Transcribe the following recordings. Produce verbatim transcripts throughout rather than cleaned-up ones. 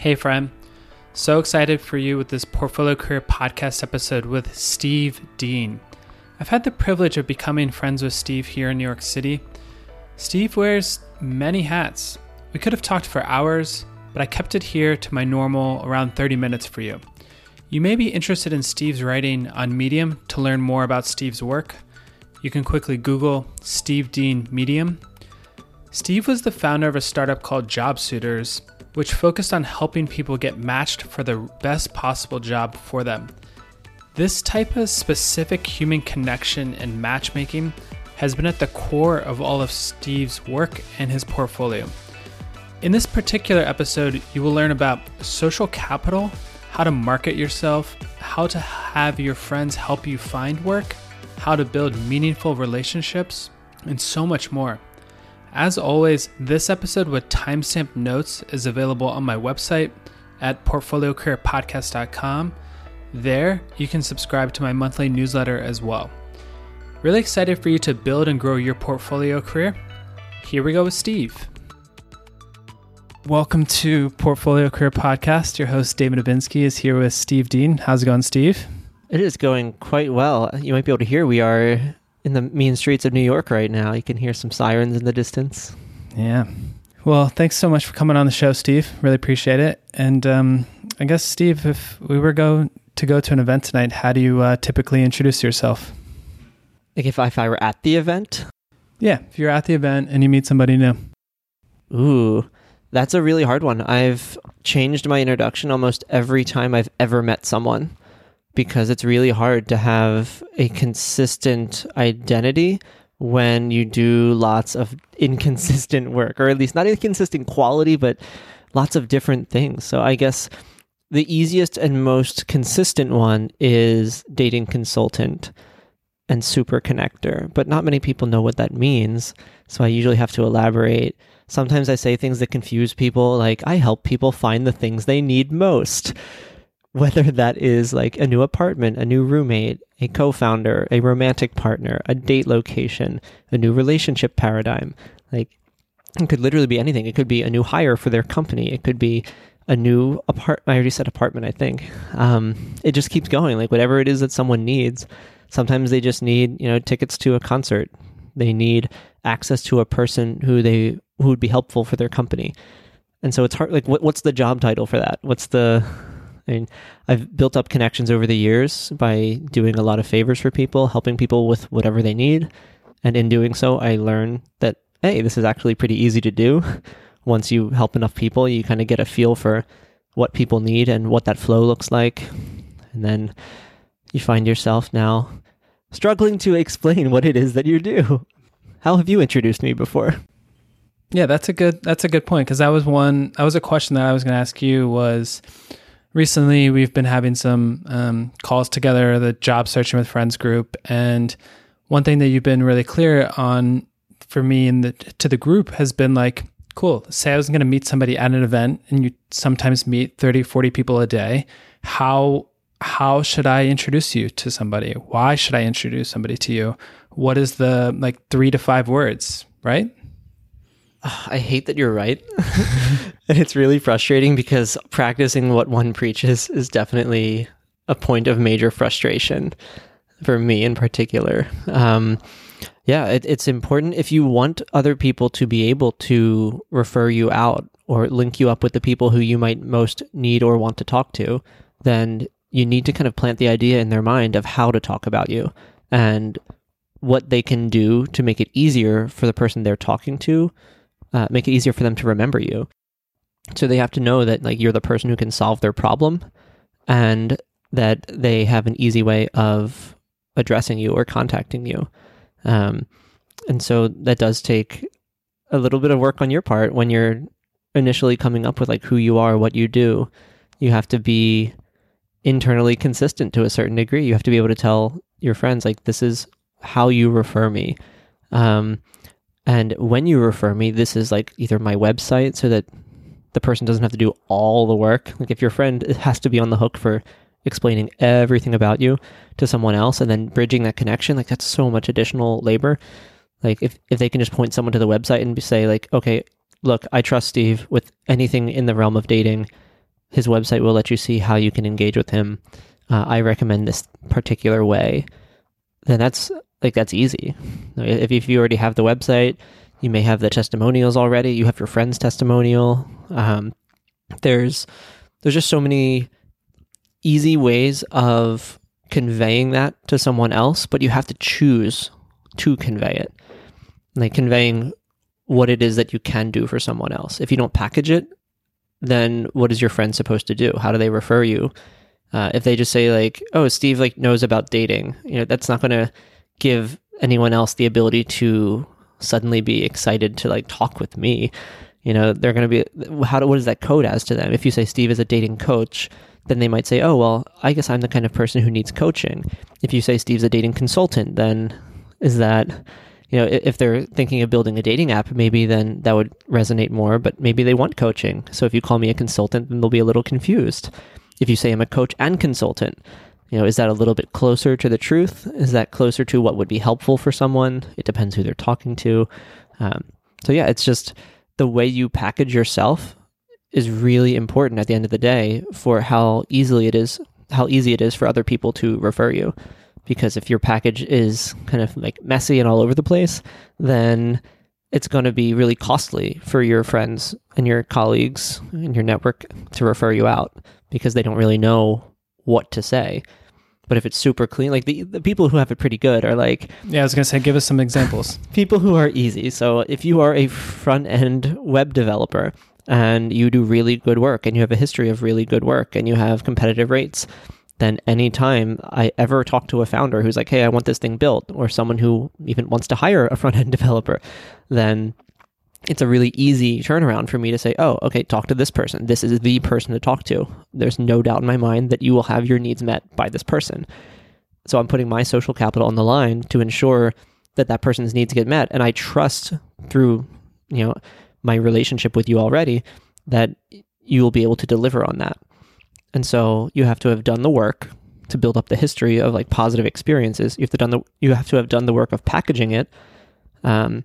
Hey friend, so excited for you with this Portfolio Career Podcast episode with Steve Dean. I've had the privilege of becoming friends with Steve here in New York City. Steve wears many hats. We could have talked for hours, but I kept it here to my normal around thirty minutes for you. You may be interested in Steve's writing on Medium to learn more about Steve's work. You can quickly Google Steve Dean Medium. Steve was the founder of a startup called JobSuitors, which focused on helping people get matched for the best possible job for them. This type of specific human connection and matchmaking has been at the core of all of Steve's work and his portfolio. In this particular episode, you will learn about social capital, how to market yourself, how to have your friends help you find work, how to build meaningful relationships, and so much more. As always, this episode with timestamp notes is available on my website at portfolio career podcast dot com. There, you can subscribe to my monthly newsletter as well. Really excited for you to build and grow your portfolio career. Here we go with Steve. Welcome to Portfolio Career Podcast. Your host, David Abinski, is here with Steve Dean. How's it going, Steve? It is going quite well. You might be able to hear we are in the mean streets of New York right now. You can hear some sirens in the distance. Yeah. Well, thanks so much for coming on the show, Steve. Really appreciate it. And um, I guess, Steve, if we were go to go to an event tonight, how do you uh, typically introduce yourself? Like if I, if I were at the event? Yeah, if you're at the event and you meet somebody new. Ooh, that's a really hard one. I've changed my introduction almost every time I've ever met someone, because it's really hard to have a consistent identity when you do lots of inconsistent work, or at least not inconsistent quality, but lots of different things. So I guess the easiest and most consistent one is dating consultant and super connector, but not many people know what that means. So I usually have to elaborate. Sometimes I say things that confuse people, like I help people find the things they need most. Whether that is like a new apartment, a new roommate, a co-founder, a romantic partner, a date location, a new relationship paradigm. Like, it could literally be anything. It could be a new hire for their company. It could be a new apartment. I already said apartment, I think. Um, it just keeps going. Like, whatever it is that someone needs. Sometimes they just need, you know, tickets to a concert. They need access to a person who they who would be helpful for their company. And so it's hard. Like, what what's the job title for that? What's the... I mean, I've built up connections over the years by doing a lot of favors for people, helping people with whatever they need. And in doing so, I learn that, hey, this is actually pretty easy to do. Once you help enough people, you kind of get a feel for what people need and what that flow looks like. And then you find yourself now struggling to explain what it is that you do. How have you introduced me before? Yeah, that's a good, that's a good point, because that was one, that was a question that I was going to ask you was... Recently, we've been having some um, calls together, the Job Searching with Friends group. And one thing that you've been really clear on for me and the, to the group has been like, cool, say I was going to meet somebody at an event, and you sometimes meet thirty, forty people a day. How, how should I introduce you to somebody? Why should I introduce somebody to you? What is the like three to five words, right? I hate that you're right. And it's really frustrating because practicing what one preaches is definitely a point of major frustration for me in particular. Um, yeah, it, it's important if you want other people to be able to refer you out or link you up with the people who you might most need or want to talk to, then you need to kind of plant the idea in their mind of how to talk about you and what they can do to make it easier for the person they're talking to. Uh, make it easier for them to remember you. So they have to know that like you're the person who can solve their problem and that they have an easy way of addressing you or contacting you. Um, and so that does take a little bit of work on your part when you're initially coming up with like who you are, what you do. You have to be internally consistent to a certain degree. You have to be able to tell your friends like, this is how you refer me. Um, And when you refer me, this is like either my website so that the person doesn't have to do all the work. Like if your friend has to be on the hook for explaining everything about you to someone else and then bridging that connection, like that's so much additional labor. Like if, if they can just point someone to the website and say like, okay, look, I trust Steve with anything in the realm of dating. His website will let you see how you can engage with him. Uh, I recommend this particular way. Then that's like that's easy. If, if you already have the website, you may have the testimonials already. You have your friend's testimonial. Um, there's there's just so many easy ways of conveying that to someone else, but you have to choose to convey it. Like conveying what it is that you can do for someone else. If you don't package it, then what is your friend supposed to do? How do they refer you? Uh, if they just say like, "Oh, Steve like knows about dating," you know, that's not going to give anyone else the ability to suddenly be excited to like talk with me. You know, they're going to be how? Do, what is that code as to them? If you say Steve is a dating coach, then they might say, "Oh, well, I guess I'm the kind of person who needs coaching." If you say Steve's a dating consultant, then is that? You know, if they're thinking of building a dating app, maybe then that would resonate more, but maybe they want coaching. So if you call me a consultant, then they'll be a little confused. If you say I'm a coach and consultant, you know, is that a little bit closer to the truth? Is that closer to what would be helpful for someone? It depends who they're talking to. Um, so yeah, it's just the way you package yourself is really important at the end of the day for how easily it is, how easy it is for other people to refer you. Because if your package is kind of like messy and all over the place, then it's going to be really costly for your friends and your colleagues and your network to refer you out because they don't really know what to say. But if it's super clean, like the, the people who have it pretty good are like... Yeah, I was going to say, give us some examples. People who are easy. So if you are a front-end web developer and you do really good work and you have a history of really good work and you have competitive rates... Then any time I ever talk to a founder who's like, hey, I want this thing built, or someone who even wants to hire a front-end developer, then it's a really easy turnaround for me to say, oh, okay, talk to this person. This is the person to talk to. There's no doubt in my mind that you will have your needs met by this person. So I'm putting my social capital on the line to ensure that that person's needs get met. And I trust through, you know, my relationship with you already that you will be able to deliver on that. And so you have to have done the work to build up the history of like positive experiences. You have to done the you have to have done the work of packaging it, um,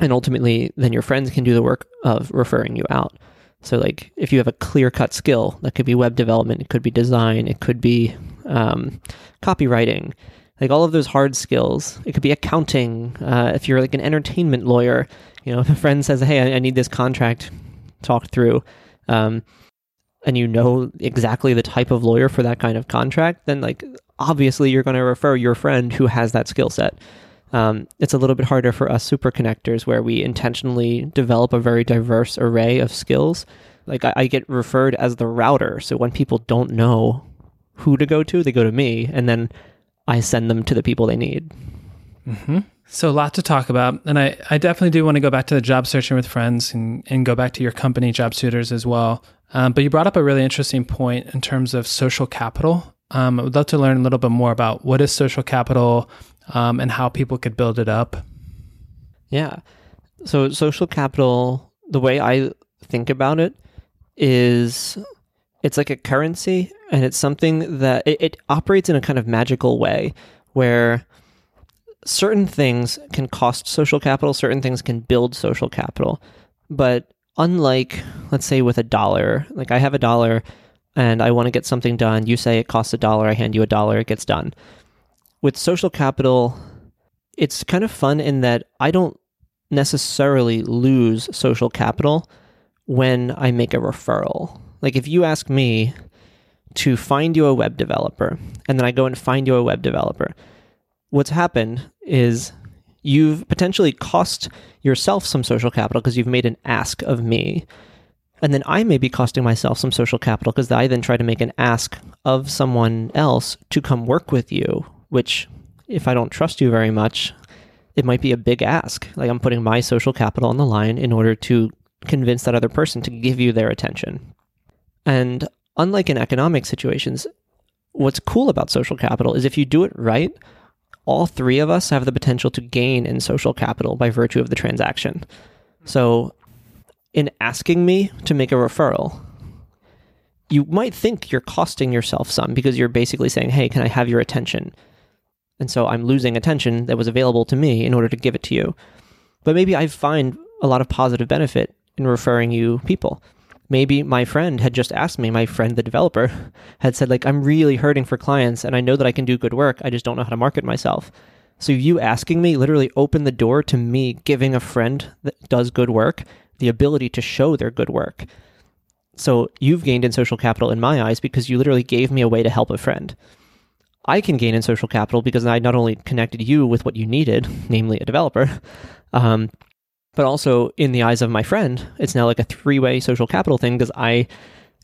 and ultimately, then your friends can do the work of referring you out. So, like, if you have a clear-cut skill, that could be web development, it could be design, it could be um, copywriting, like all of those hard skills. It could be accounting. Uh, if you're like an entertainment lawyer, you know, if a friend says, "Hey, I, I need this contract talked through." Um, and you know exactly the type of lawyer for that kind of contract, then like obviously you're going to refer your friend who has that skill set. Um, it's a little bit harder for us super connectors where we intentionally develop a very diverse array of skills. Like I, I get referred as the router. So when people don't know who to go to, they go to me and then I send them to the people they need. Mm-hmm. So a lot to talk about. And I, I definitely do want to go back to the job searching with friends and, and go back to your company, JobSuitors, as well. Um, but you brought up a really interesting point in terms of social capital. Um, I would love to learn a little bit more about what is social capital um, and how people could build it up. Yeah. So social capital, the way I think about it is it's like a currency and it's something that it, it operates in a kind of magical way where certain things can cost social capital, certain things can build social capital. But unlike, let's say with a dollar, like I have a dollar and I want to get something done. You say it costs a dollar. I hand you a dollar. It gets done. With social capital, it's kind of fun in that I don't necessarily lose social capital when I make a referral. Like if you ask me to find you a web developer and then I go and find you a web developer, what's happened is you've potentially cost yourself some social capital because you've made an ask of me. And then I may be costing myself some social capital because I then try to make an ask of someone else to come work with you, which if I don't trust you very much, it might be a big ask. Like I'm putting my social capital on the line in order to convince that other person to give you their attention. And unlike in economic situations, what's cool about social capital is if you do it right, all three of us have the potential to gain in social capital by virtue of the transaction. So in asking me to make a referral, you might think you're costing yourself some because you're basically saying, hey, can I have your attention? And so I'm losing attention that was available to me in order to give it to you. But maybe I find a lot of positive benefit in referring you people. Maybe my friend had just asked me, my friend, the developer, had said, like, I'm really hurting for clients and I know that I can do good work. I just don't know how to market myself. So you asking me literally opened the door to me giving a friend that does good work the ability to show their good work. So you've gained in social capital in my eyes because you literally gave me a way to help a friend. I can gain in social capital because I not only connected you with what you needed, namely a developer, um, but also in the eyes of my friend, it's now like a three-way social capital thing because I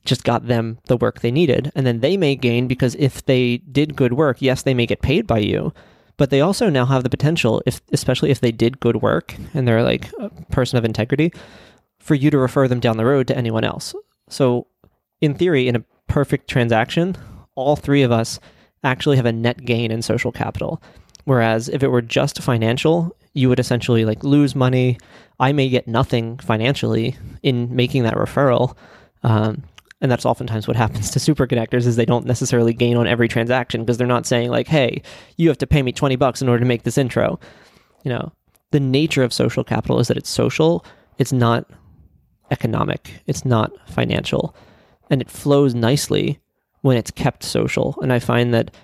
just got them the work they needed. And then they may gain because if they did good work, yes, they may get paid by you, but they also now have the potential, if especially if they did good work and they're like a person of integrity, for you to refer them down the road to anyone else. So in theory, in a perfect transaction, all three of us actually have a net gain in social capital. Whereas if it were just financial, you would essentially like lose money. I may get nothing financially in making that referral. Um, and that's oftentimes what happens to super connectors is they don't necessarily gain on every transaction because they're not saying like, hey, you have to pay me twenty bucks in order to make this intro. You know, the nature of social capital is that it's social. It's not economic. It's not financial. And it flows nicely when it's kept social. And I find that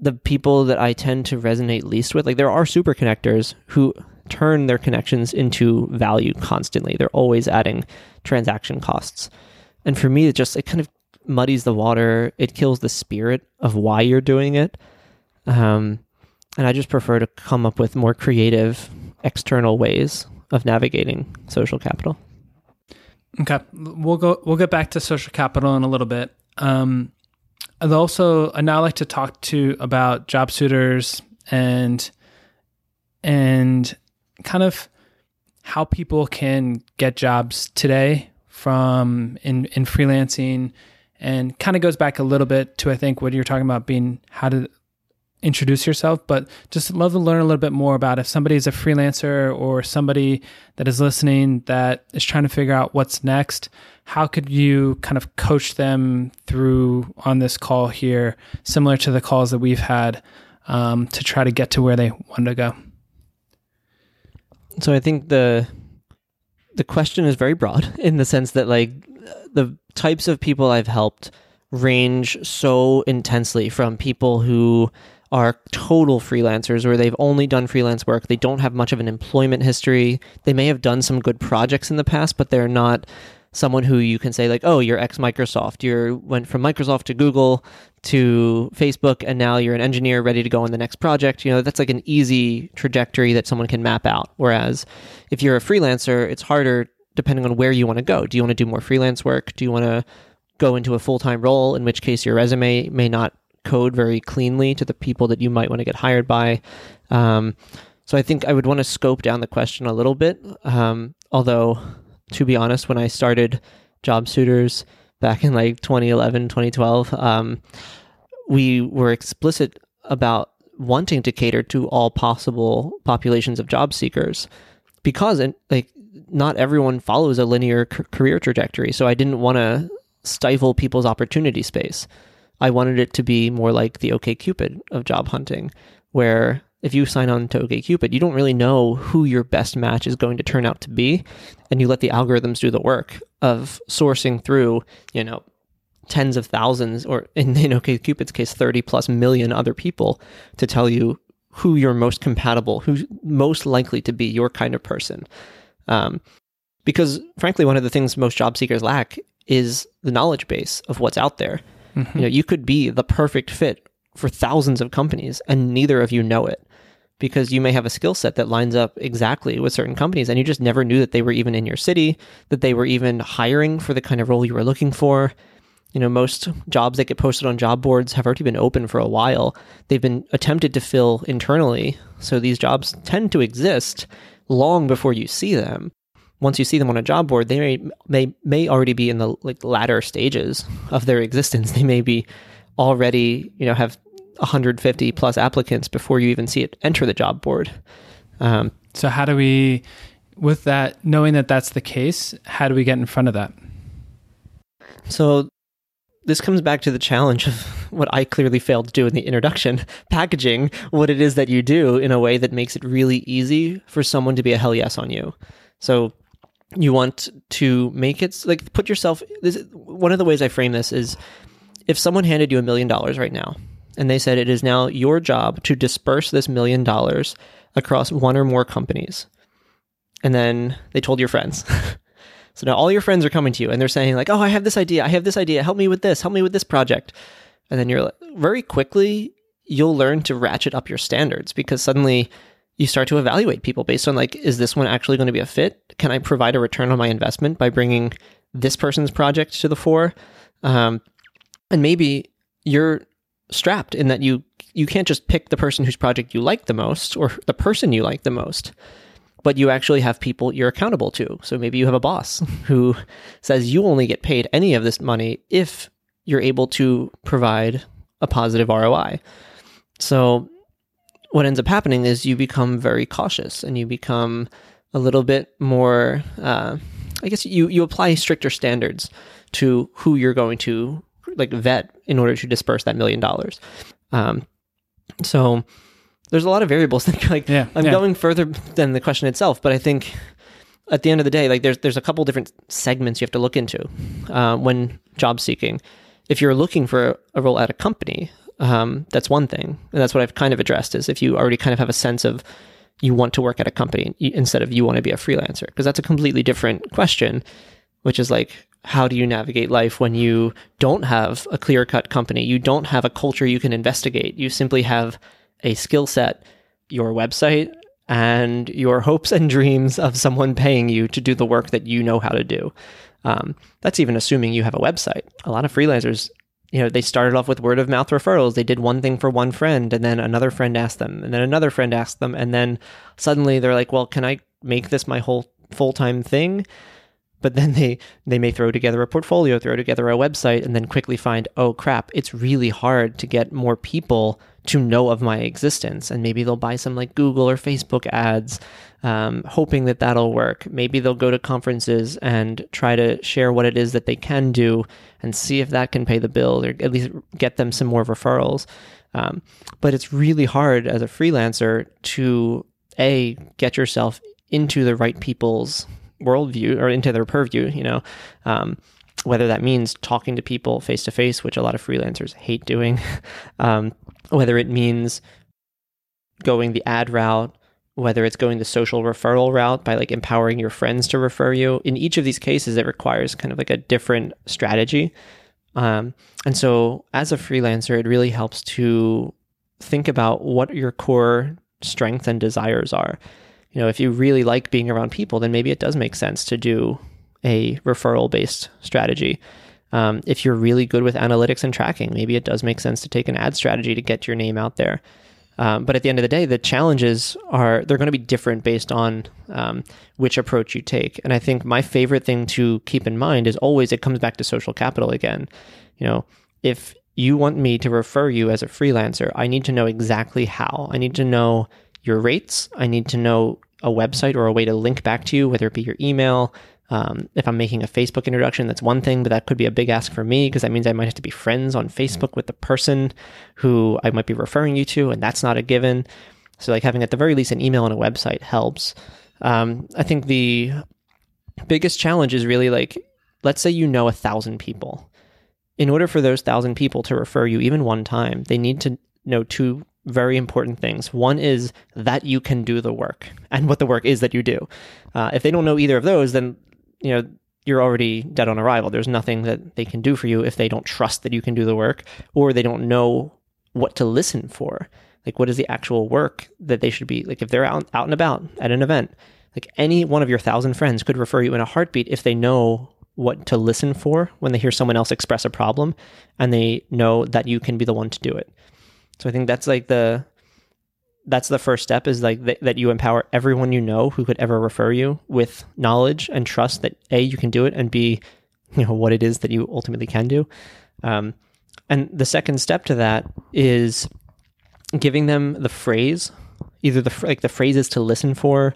the people that I tend to resonate least with, like there are super connectors who turn their connections into value constantly. They're always adding transaction costs. And for me, it just, it kind of muddies the water. It kills the spirit of why you're doing it. Um, and I just prefer to come up with more creative external ways of navigating social capital. Okay. We'll go, we'll get back to social capital in a little bit. Um, I'd also, I now like to talk to about JobSuitors and and kind of how people can get jobs today from in, in freelancing, and kind of goes back a little bit to I think what you're talking about being how to introduce yourself, but just love to learn a little bit more about if somebody's a freelancer or somebody that is listening that is trying to figure out what's next, how could you kind of coach them through on this call here, similar to the calls that we've had, um, to try to get to where they want to go? So I think the the question is very broad in the sense that like the types of people I've helped range so intensely from people who are total freelancers where they've only done freelance work. They don't have much of an employment history. They may have done some good projects in the past, but they're not someone who you can say like, oh, you're ex-Microsoft. You went from Microsoft to Google to Facebook, and now you're an engineer ready to go on the next project. You know, that's like an easy trajectory that someone can map out. Whereas if you're a freelancer, it's harder depending on where you want to go. Do you want to do more freelance work? Do you want to go into a full-time role, in which case your resume may not code very cleanly to the people that you might want to get hired by. Um, so I think I would want to scope down the question a little bit. Um, although, to be honest, when I started JobSuitors back in like twenty eleven, twenty twelve, um, we were explicit about wanting to cater to all possible populations of job seekers because like not everyone follows a linear c- career trajectory. So I didn't want to stifle people's opportunity space. I wanted it to be more like the OkCupid of job hunting, where if you sign on to OkCupid, you don't really know who your best match is going to turn out to be, and you let the algorithms do the work of sourcing through, you know, tens of thousands, or in, in OkCupid's case, thirty plus million other people to tell you who you're most compatible, who's most likely to be your kind of person. Um, because frankly, one of the things most job seekers lack is the knowledge base of what's out there. Mm-hmm. You know, you could be the perfect fit for thousands of companies and neither of you know it because you may have a skill set that lines up exactly with certain companies and you just never knew that they were even in your city, that they were even hiring for the kind of role you were looking for. You know, most jobs that get posted on job boards have already been open for a while. They've been attempted to fill internally. So these jobs tend to exist long before you see them. Once you see them on a job board, they may may, may already be in the like latter stages of their existence. They may be already, you know, have one hundred fifty plus applicants before you even see it enter the job board. Um, so how do we, with that, knowing that that's the case, how do we get in front of that? So this comes back to the challenge of what I clearly failed to do in the introduction, packaging what it is that you do in a way that makes it really easy for someone to be a hell yes on you. So you want to make it like put yourself. This is, one of the ways I frame this is if someone handed you a million dollars right now and they said it is now your job to disperse this million dollars across one or more companies, and then they told your friends. So now all your friends are coming to you and they're saying like, oh, I have this idea. I have this idea. Help me with this. Help me with this project. And then you're very quickly, you'll learn to ratchet up your standards because suddenly you start to evaluate people based on like, is this one actually going to be a fit? Can I provide a return on my investment by bringing this person's project to the fore? Um, and maybe you're strapped in that you, you can't just pick the person whose project you like the most or the person you like the most, but you actually have people you're accountable to. So maybe you have a boss who says you only get paid any of this money if you're able to provide a positive R O I. So what ends up happening is you become very cautious and you become a little bit more, uh, I guess you, you apply stricter standards to who you're going to like vet in order to disperse that million dollars. Um, so there's a lot of variables that like yeah, I'm yeah. going further than the question itself, but I think at the end of the day, like there's there's a couple different segments you have to look into uh, when job seeking. If you're looking for a role at a company, um, that's one thing, and that's what I've kind of addressed is if you already kind of have a sense of you want to work at a company instead of you want to be a freelancer, because that's a completely different question, which is like, how do you navigate life when you don't have a clear-cut company? You don't have a culture you can investigate. You simply have a skill set, your website, and your hopes and dreams of someone paying you to do the work that you know how to do. Um, that's even assuming you have a website. A lot of freelancers, you know, they started off with word of mouth referrals. They did one thing for one friend, and then another friend asked them, and then another friend asked them, and then suddenly they're like, well, can I make this my whole full-time thing? But then they, they may throw together a portfolio, throw together a website, and then quickly find, oh crap, it's really hard to get more people to know of my existence. And maybe they'll buy some like Google or Facebook ads, um, hoping that that'll work. Maybe they'll go to conferences and try to share what it is that they can do and see if that can pay the bill or at least get them some more referrals. Um, but it's really hard as a freelancer to, A, get yourself into the right people's worldview or into their purview, you know, um, whether that means talking to people face to face, which a lot of freelancers hate doing, um, whether it means going the ad route, whether it's going the social referral route by like empowering your friends to refer you. In each of these cases, it requires kind of like a different strategy. Um, and so as a freelancer, it really helps to think about what your core strengths and desires are. You know, if you really like being around people, then maybe it does make sense to do a referral-based strategy. Um, if you're really good with analytics and tracking, maybe it does make sense to take an ad strategy to get your name out there. Um, but at the end of the day, the challenges are, they're going to be different based on um, which approach you take. And I think my favorite thing to keep in mind is always it comes back to social capital again. You know, if you want me to refer you as a freelancer, I need to know exactly how. I need to know your rates. I need to know a website or a way to link back to you, whether it be your email. Um, if I'm making a Facebook introduction, that's one thing, but that could be a big ask for me because that means I might have to be friends on Facebook with the person who I might be referring you to, and that's not a given. So like having at the very least an email and a website helps. Um, I think the biggest challenge is really like, let's say you know a thousand people. In order for those thousand people to refer you even one time, they need to know two very important things. One is that you can do the work and what the work is that you do. Uh, if they don't know either of those, then you know you're already dead on arrival. There's nothing that they can do for you if they don't trust that you can do the work, or they don't know what to listen for. Like, what is the actual work that they should be like? If they're out out and about at an event, like any one of your thousand friends could refer you in a heartbeat if they know what to listen for when they hear someone else express a problem, and they know that you can be the one to do it. So I think that's like the, that's the first step is like th- that you empower everyone you know who could ever refer you with knowledge and trust that A, you can do it, and B, you know, what it is that you ultimately can do. Um, and the second step to that is giving them the phrase, either the like the phrases to listen for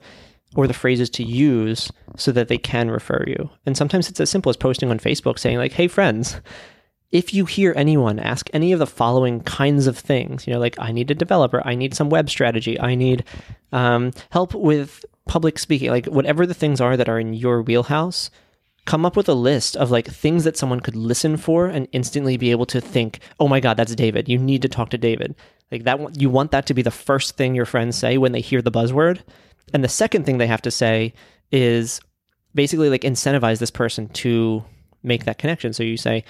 or the phrases to use so that they can refer you. And sometimes it's as simple as posting on Facebook saying like, hey friends, if you hear anyone ask any of the following kinds of things, you know, like I need a developer, I need some web strategy, I need um, help with public speaking, like whatever the things are that are in your wheelhouse, come up with a list of like things that someone could listen for and instantly be able to think, oh my God, that's David. You need to talk to David. Like that, you want that to be the first thing your friends say when they hear the buzzword. And the second thing they have to say is basically like incentivize this person to make that connection. So you say,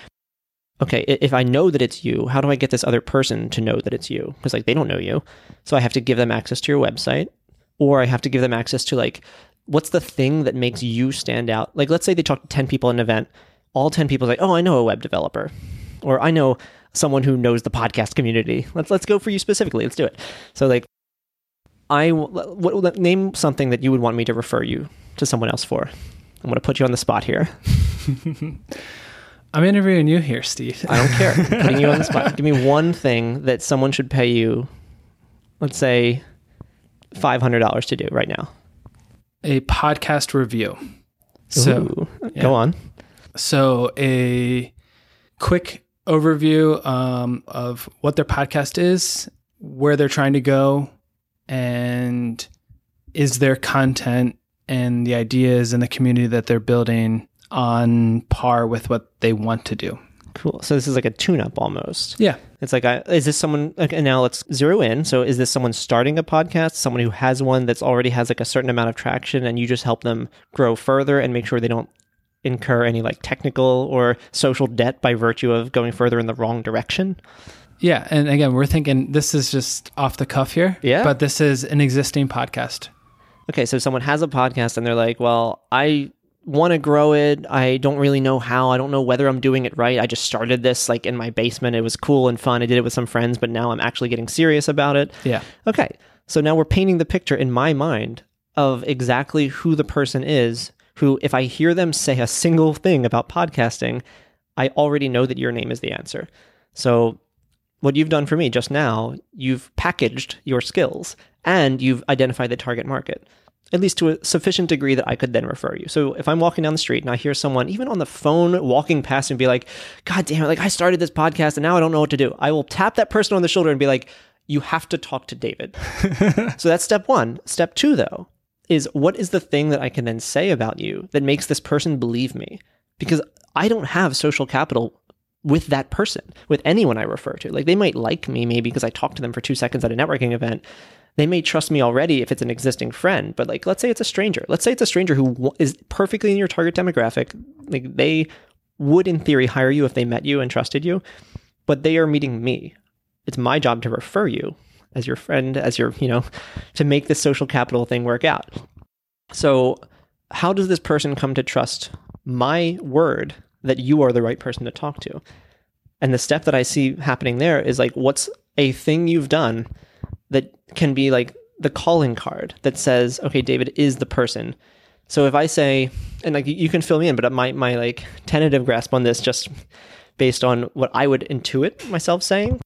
okay, if I know that it's you, how do I get this other person to know that it's you? Because like they don't know you. So I have to give them access to your website, or I have to give them access to like, what's the thing that makes you stand out? Like, let's say they talk to ten people at an event. All ten people are like, oh, I know a web developer, or I know someone who knows the podcast community. Let's let's go for you specifically. Let's do it. So like, I what, name something that you would want me to refer you to someone else for. I'm going to put you on the spot here. I'm interviewing you here, Steve. I don't care. I'm putting you on the spot. Give me one thing that someone should pay you, let's say, five hundred dollars to do right now. A podcast review. So Ooh, yeah. Go on. So a quick overview um, of what their podcast is, where they're trying to go, and is their content and the ideas and the community that they're building on par with what they want to do. Cool. So this is like a tune-up almost. Yeah. It's like, I, is this someone, okay, now let's zero in. So is this someone starting a podcast, someone who has one that's already has like a certain amount of traction, and you just help them grow further and make sure they don't incur any like technical or social debt by virtue of going further in the wrong direction? Yeah. And again, we're thinking this is just off the cuff here. Yeah. But this is an existing podcast. Okay. So someone has a podcast and they're like, well, I... want to grow it. I don't really know how. I don't know whether I'm doing it right. I just started this like in my basement. It was cool and fun. I did it with some friends, but now I'm actually getting serious about it. Yeah. Okay. So now we're painting the picture in my mind of exactly who the person is, who, if I hear them say a single thing about podcasting, I already know that your name is the answer. So what you've done for me just now, you've packaged your skills and you've identified the target market, at least to a sufficient degree that I could then refer you. So if I'm walking down the street and I hear someone even on the phone walking past and be like, God damn it, like I started this podcast and now I don't know what to do. I will tap that person on the shoulder and be like, you have to talk to David. So that's step one. Step two though, is what is the thing that I can then say about you that makes this person believe me? Because I don't have social capital with that person, with anyone I refer to. Like they might like me maybe because I talked to them for two seconds at a networking event. They may trust me already if it's an existing friend, but like, let's say it's a stranger. Let's say it's a stranger who is perfectly in your target demographic. Like they would in theory hire you if they met you and trusted you, but they are meeting me. It's my job to refer you as your friend, as your, you know, to make this social capital thing work out. So how does this person come to trust my word that you are the right person to talk to? And the step that I see happening there is like, what's a thing you've done that can be like the calling card that says, okay, David is the person. So if I say, and like you can fill me in, but my my like tentative grasp on this, just based on what I would intuit myself saying,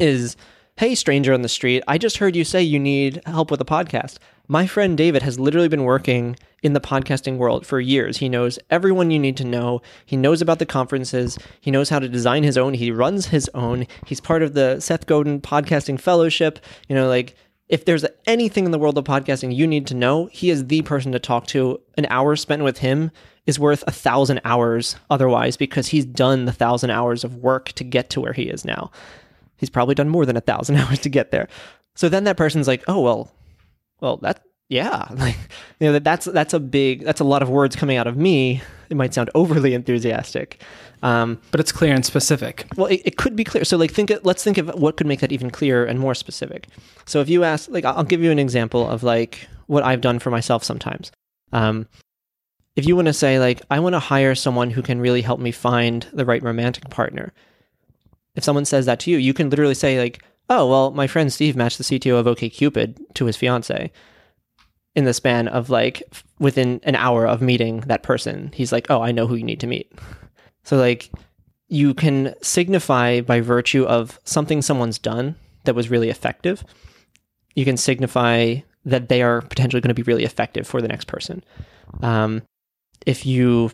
is, hey, stranger on the street, I just heard you say you need help with a podcast. My friend David has literally been working in the podcasting world for years. He knows everyone you need to know. He knows about the conferences. He knows how to design his own. He runs his own. He's part of the Seth Godin Podcasting Fellowship. You know, like if there's anything in the world of podcasting you need to know, he is the person to talk to. An hour spent with him is worth a thousand hours otherwise, because he's done the thousand hours of work to get to where he is now. He's probably done more than a thousand hours to get there. So then that person's like, oh, well, well, that, yeah, like, you know, that that's, that's a big, that's a lot of words coming out of me. It might sound overly enthusiastic. Um, but it's clear and specific. Well, it, it could be clear. So like, think, let's think of what could make that even clearer and more specific. So if you ask, like, I'll give you an example of like what I've done for myself sometimes. Um, if you want to say like, I want to hire someone who can really help me find the right romantic partner. If someone says that to you, you can literally say like, oh, well, my friend Steve matched the C T O of OkCupid to his fiance in the span of like within an hour of meeting that person. He's like, oh, I know who you need to meet. So like you can signify by virtue of something someone's done that was really effective. You can signify that they are potentially going to be really effective for the next person. Um, if you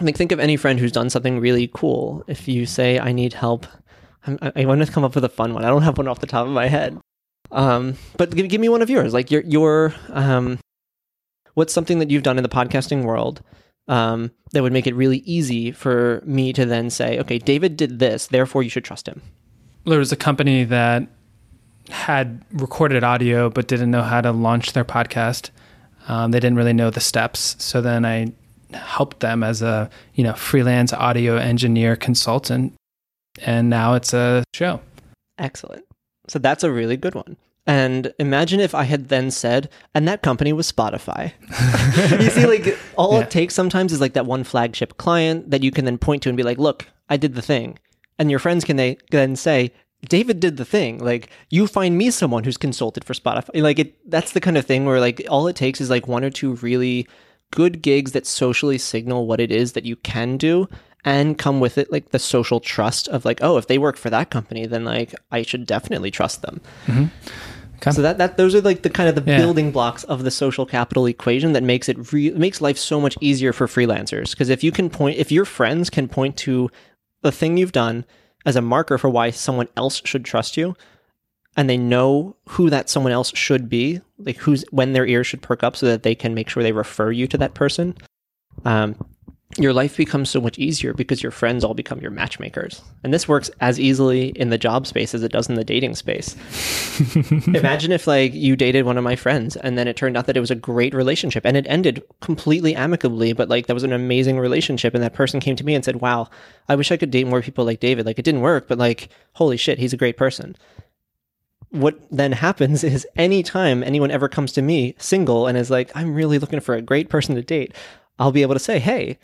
like, think of any friend who's done something really cool. If you say, I need help. I want to come up with a fun one. I don't have one off the top of my head. Um, but give, give me one of yours. Like your, your um, what's something that you've done in the podcasting world um, that would make it really easy for me to then say, okay, David did this, therefore you should trust him? There was a company that had recorded audio but didn't know how to launch their podcast. Um, they didn't really know the steps. So then I helped them as a, you know, freelance audio engineer consultant. And now it's a show. Excellent. So that's a really good one. And imagine if I had then said, and that company was Spotify. You see, like, all yeah. it takes sometimes is like that one flagship client that you can then point to and be like, look, I did the thing. And your friends can they then say, David did the thing. Like, you find me someone who's consulted for Spotify. Like, it, that's the kind of thing where, like, all it takes is like one or two really good gigs that socially signal what it is that you can do, and come with it like the social trust of like, oh, if they work for that company, then like I should definitely trust them. Mm-hmm. Okay. So that that those are like the kind of the yeah. building blocks of the social capital equation that makes it re- makes life so much easier for freelancers, because if you can point if your friends can point to the thing you've done as a marker for why someone else should trust you, and they know who that someone else should be, like who's when their ears should perk up so that they can make sure they refer you to that person, um, your life becomes so much easier because your friends all become your matchmakers. And this works as easily in the job space as it does in the dating space. Imagine if like you dated one of my friends and then it turned out that it was a great relationship and it ended completely amicably, but like that was an amazing relationship. And that person came to me and said, wow, I wish I could date more people like David. Like, it didn't work, but like, holy shit, he's a great person. What then happens is anytime anyone ever comes to me single and is like, I'm really looking for a great person to date, I'll be able to say, hey,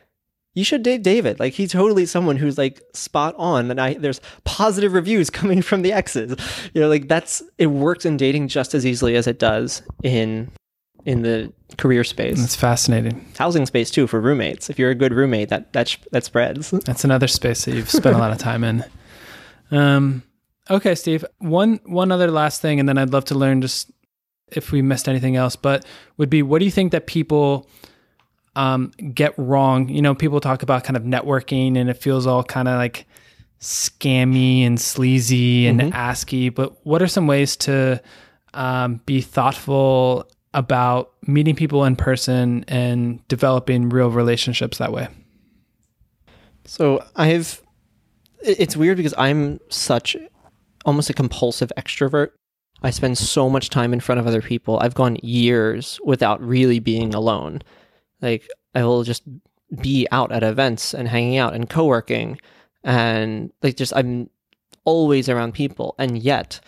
you should date David. Like, he's totally someone who's like spot on. And I, there's positive reviews coming from the exes. You know, like that's, it works in dating just as easily as it does in, in the career space. That's fascinating. Housing space too, for roommates. If you're a good roommate, that, that, that spreads. That's another space that you've spent a lot of time in. Um, okay, Steve, one, one other last thing, and then I'd love to learn just if we missed anything else, but would be, what do you think that people Um, get wrong? You know, people talk about kind of networking and it feels all kind of like scammy and sleazy and mm-hmm. asky, but what are some ways to um, be thoughtful about meeting people in person and developing real relationships that way? So I've, it's weird because I'm such almost a compulsive extrovert. I spend so much time in front of other people. I've gone years without really being alone. Like, I will just be out at events and hanging out and co-working and like just I'm always around people. And yet,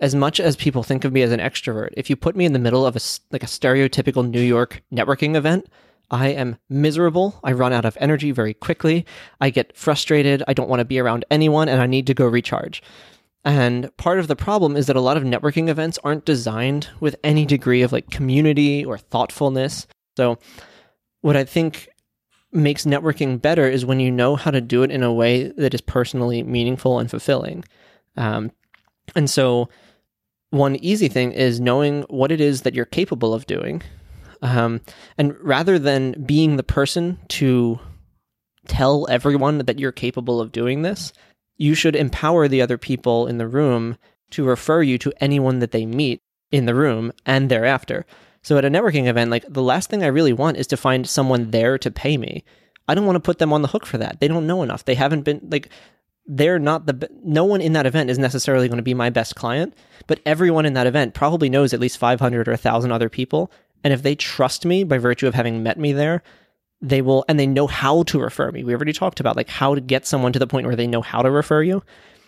as much as people think of me as an extrovert, if you put me in the middle of a, like a stereotypical New York networking event, I am miserable. I run out of energy very quickly. I get frustrated. I don't want to be around anyone and I need to go recharge. And part of the problem is that a lot of networking events aren't designed with any degree of like community or thoughtfulness. So what I think makes networking better is when you know how to do it in a way that is personally meaningful and fulfilling. Um, and so one easy thing is knowing what it is that you're capable of doing. Um, and rather than being the person to tell everyone that you're capable of doing this, you should empower the other people in the room to refer you to anyone that they meet in the room and thereafter. So at a networking event, like the last thing I really want is to find someone there to pay me. I don't want to put them on the hook for that. They don't know enough. They haven't been like, they're not the, no one in that event is necessarily going to be my best client, but everyone in that event probably knows at least five hundred or a thousand other people. And if they trust me by virtue of having met me there, they will, and they know how to refer me. We already talked about like how to get someone to the point where they know how to refer you.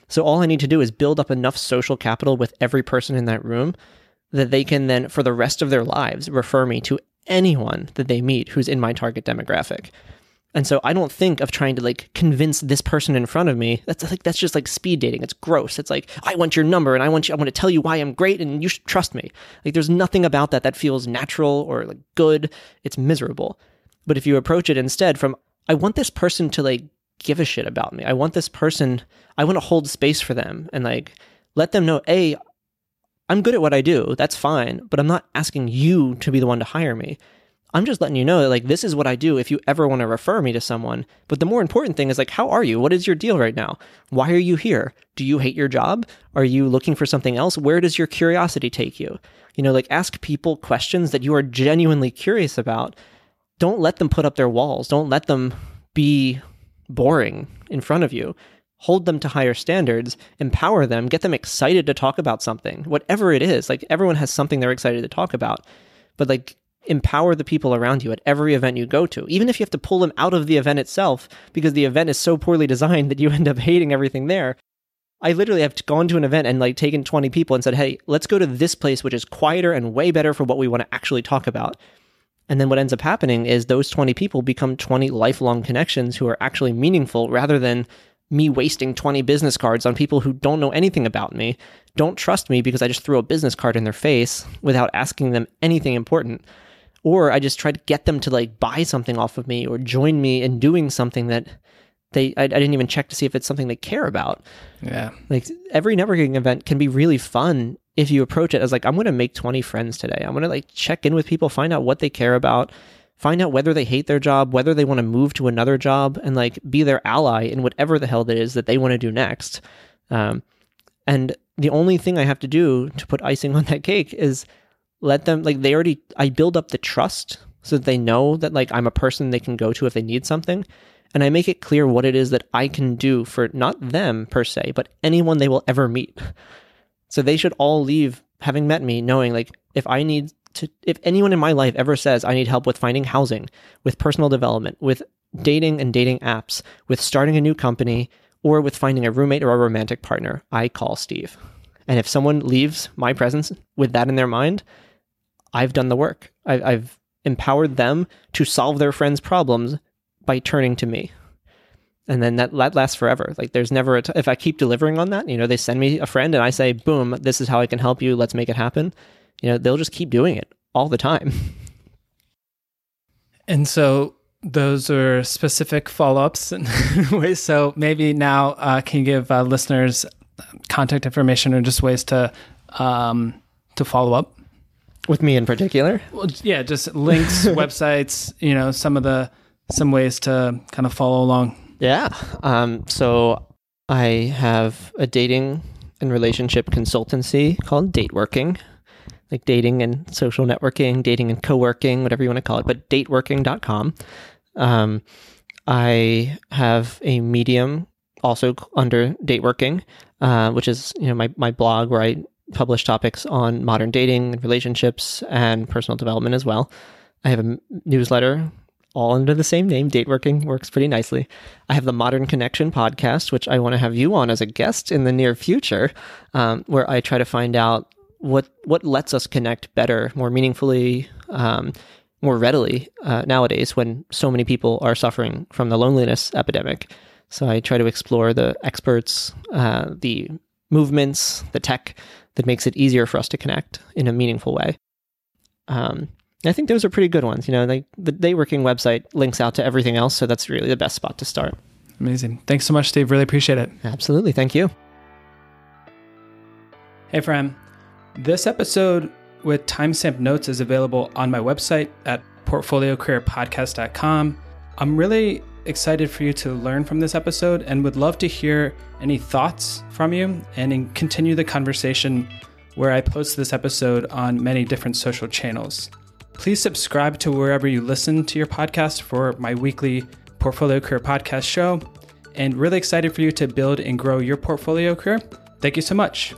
So all I need to do is build up enough social capital with every person in that room that they can then, for the rest of their lives, refer me to anyone that they meet who's in my target demographic. And so I don't think of trying to like convince this person in front of me. That's like, that's just like speed dating. It's gross. It's like, I want your number and I want you, I want to tell you why I'm great and you should trust me. Like, there's nothing about that that feels natural or like good. It's miserable. But if you approach it instead from, I want this person to like give a shit about me. I want this person, I want to hold space for them and like let them know, A, I'm good at what I do, that's fine, but I'm not asking you to be the one to hire me. I'm just letting you know that like, this is what I do if you ever want to refer me to someone. But the more important thing is like, how are you? What is your deal right now? Why are you here? Do you hate your job? Are you looking for something else? Where does your curiosity take you? You know, like ask people questions that you are genuinely curious about. Don't let them put up their walls. Don't let them be boring in front of you. Hold them to higher standards, empower them, get them excited to talk about something, whatever it is. Like everyone has something they're excited to talk about, but like empower the people around you at every event you go to, even if you have to pull them out of the event itself because the event is so poorly designed that you end up hating everything there. I literally have gone to an event and like taken twenty people and said, hey, let's go to this place, which is quieter and way better for what we want to actually talk about. And then what ends up happening is those twenty people become twenty lifelong connections who are actually meaningful, rather than me wasting twenty business cards on people who don't know anything about me, don't trust me because I just threw a business card in their face without asking them anything important. Or I just tried to get them to like buy something off of me or join me in doing something that they, I, I didn't even check to see if it's something they care about. Yeah. Like every networking event can be really fun if you approach it as like, I'm going to make twenty friends today. I'm going to like check in with people, find out what they care about, find out whether they hate their job, whether they want to move to another job, and like be their ally in whatever the hell that is that they want to do next. Um, and the only thing I have to do to put icing on that cake is let them, like they already, I build up the trust so that they know that like I'm a person they can go to if they need something. And I make it clear what it is that I can do for not them per se, but anyone they will ever meet. So they should all leave having met me knowing like if I need To, if anyone in my life ever says I need help with finding housing, with personal development, with dating and dating apps, with starting a new company, or with finding a roommate or a romantic partner, I call Steve. And if someone leaves my presence with that in their mind, I've done the work. I, I've empowered them to solve their friends' problems by turning to me. And then that, that lasts forever. Like there's never a t- if I keep delivering on that, you know, they send me a friend and I say, boom, this is how I can help you. Let's make it happen. You know, they'll just keep doing it all the time. And so those are specific follow-ups and ways. So maybe now uh, can you give uh, listeners contact information or just ways to um, to follow up? With me in particular? Well, yeah, just links, websites, you know, some of the, some ways to kind of follow along. Yeah. Um, so I have a dating and relationship consultancy called Dateworking. Like dating and social networking, dating and co-working, whatever you want to call it, but dateworking dot com. Um, I have a Medium also under Dateworking, uh, which is, you know, my, my blog where I publish topics on modern dating and relationships and personal development as well. I have a newsletter all under the same name. Dateworking works pretty nicely. I have the Modern Connection podcast, which I want to have you on as a guest in the near future, um, where I try to find out what what lets us connect better, more meaningfully, um, more readily uh, nowadays when so many people are suffering from the loneliness epidemic. So I try to explore the experts, uh, the movements, the tech that makes it easier for us to connect in a meaningful way. Um, I think those are pretty good ones. You know, like the Dateworking website links out to everything else, so that's really the best spot to start. Amazing. Thanks so much, Steve. Really appreciate it. Absolutely. Thank you. Hey, friend. This episode with timestamp notes is available on my website at portfolio career podcast dot com. I'm really excited for you to learn from this episode and would love to hear any thoughts from you and continue the conversation where I post this episode on many different social channels. Please subscribe to wherever you listen to your podcast for my weekly Portfolio Career Podcast show, and really excited for you to build and grow your portfolio career. Thank you so much.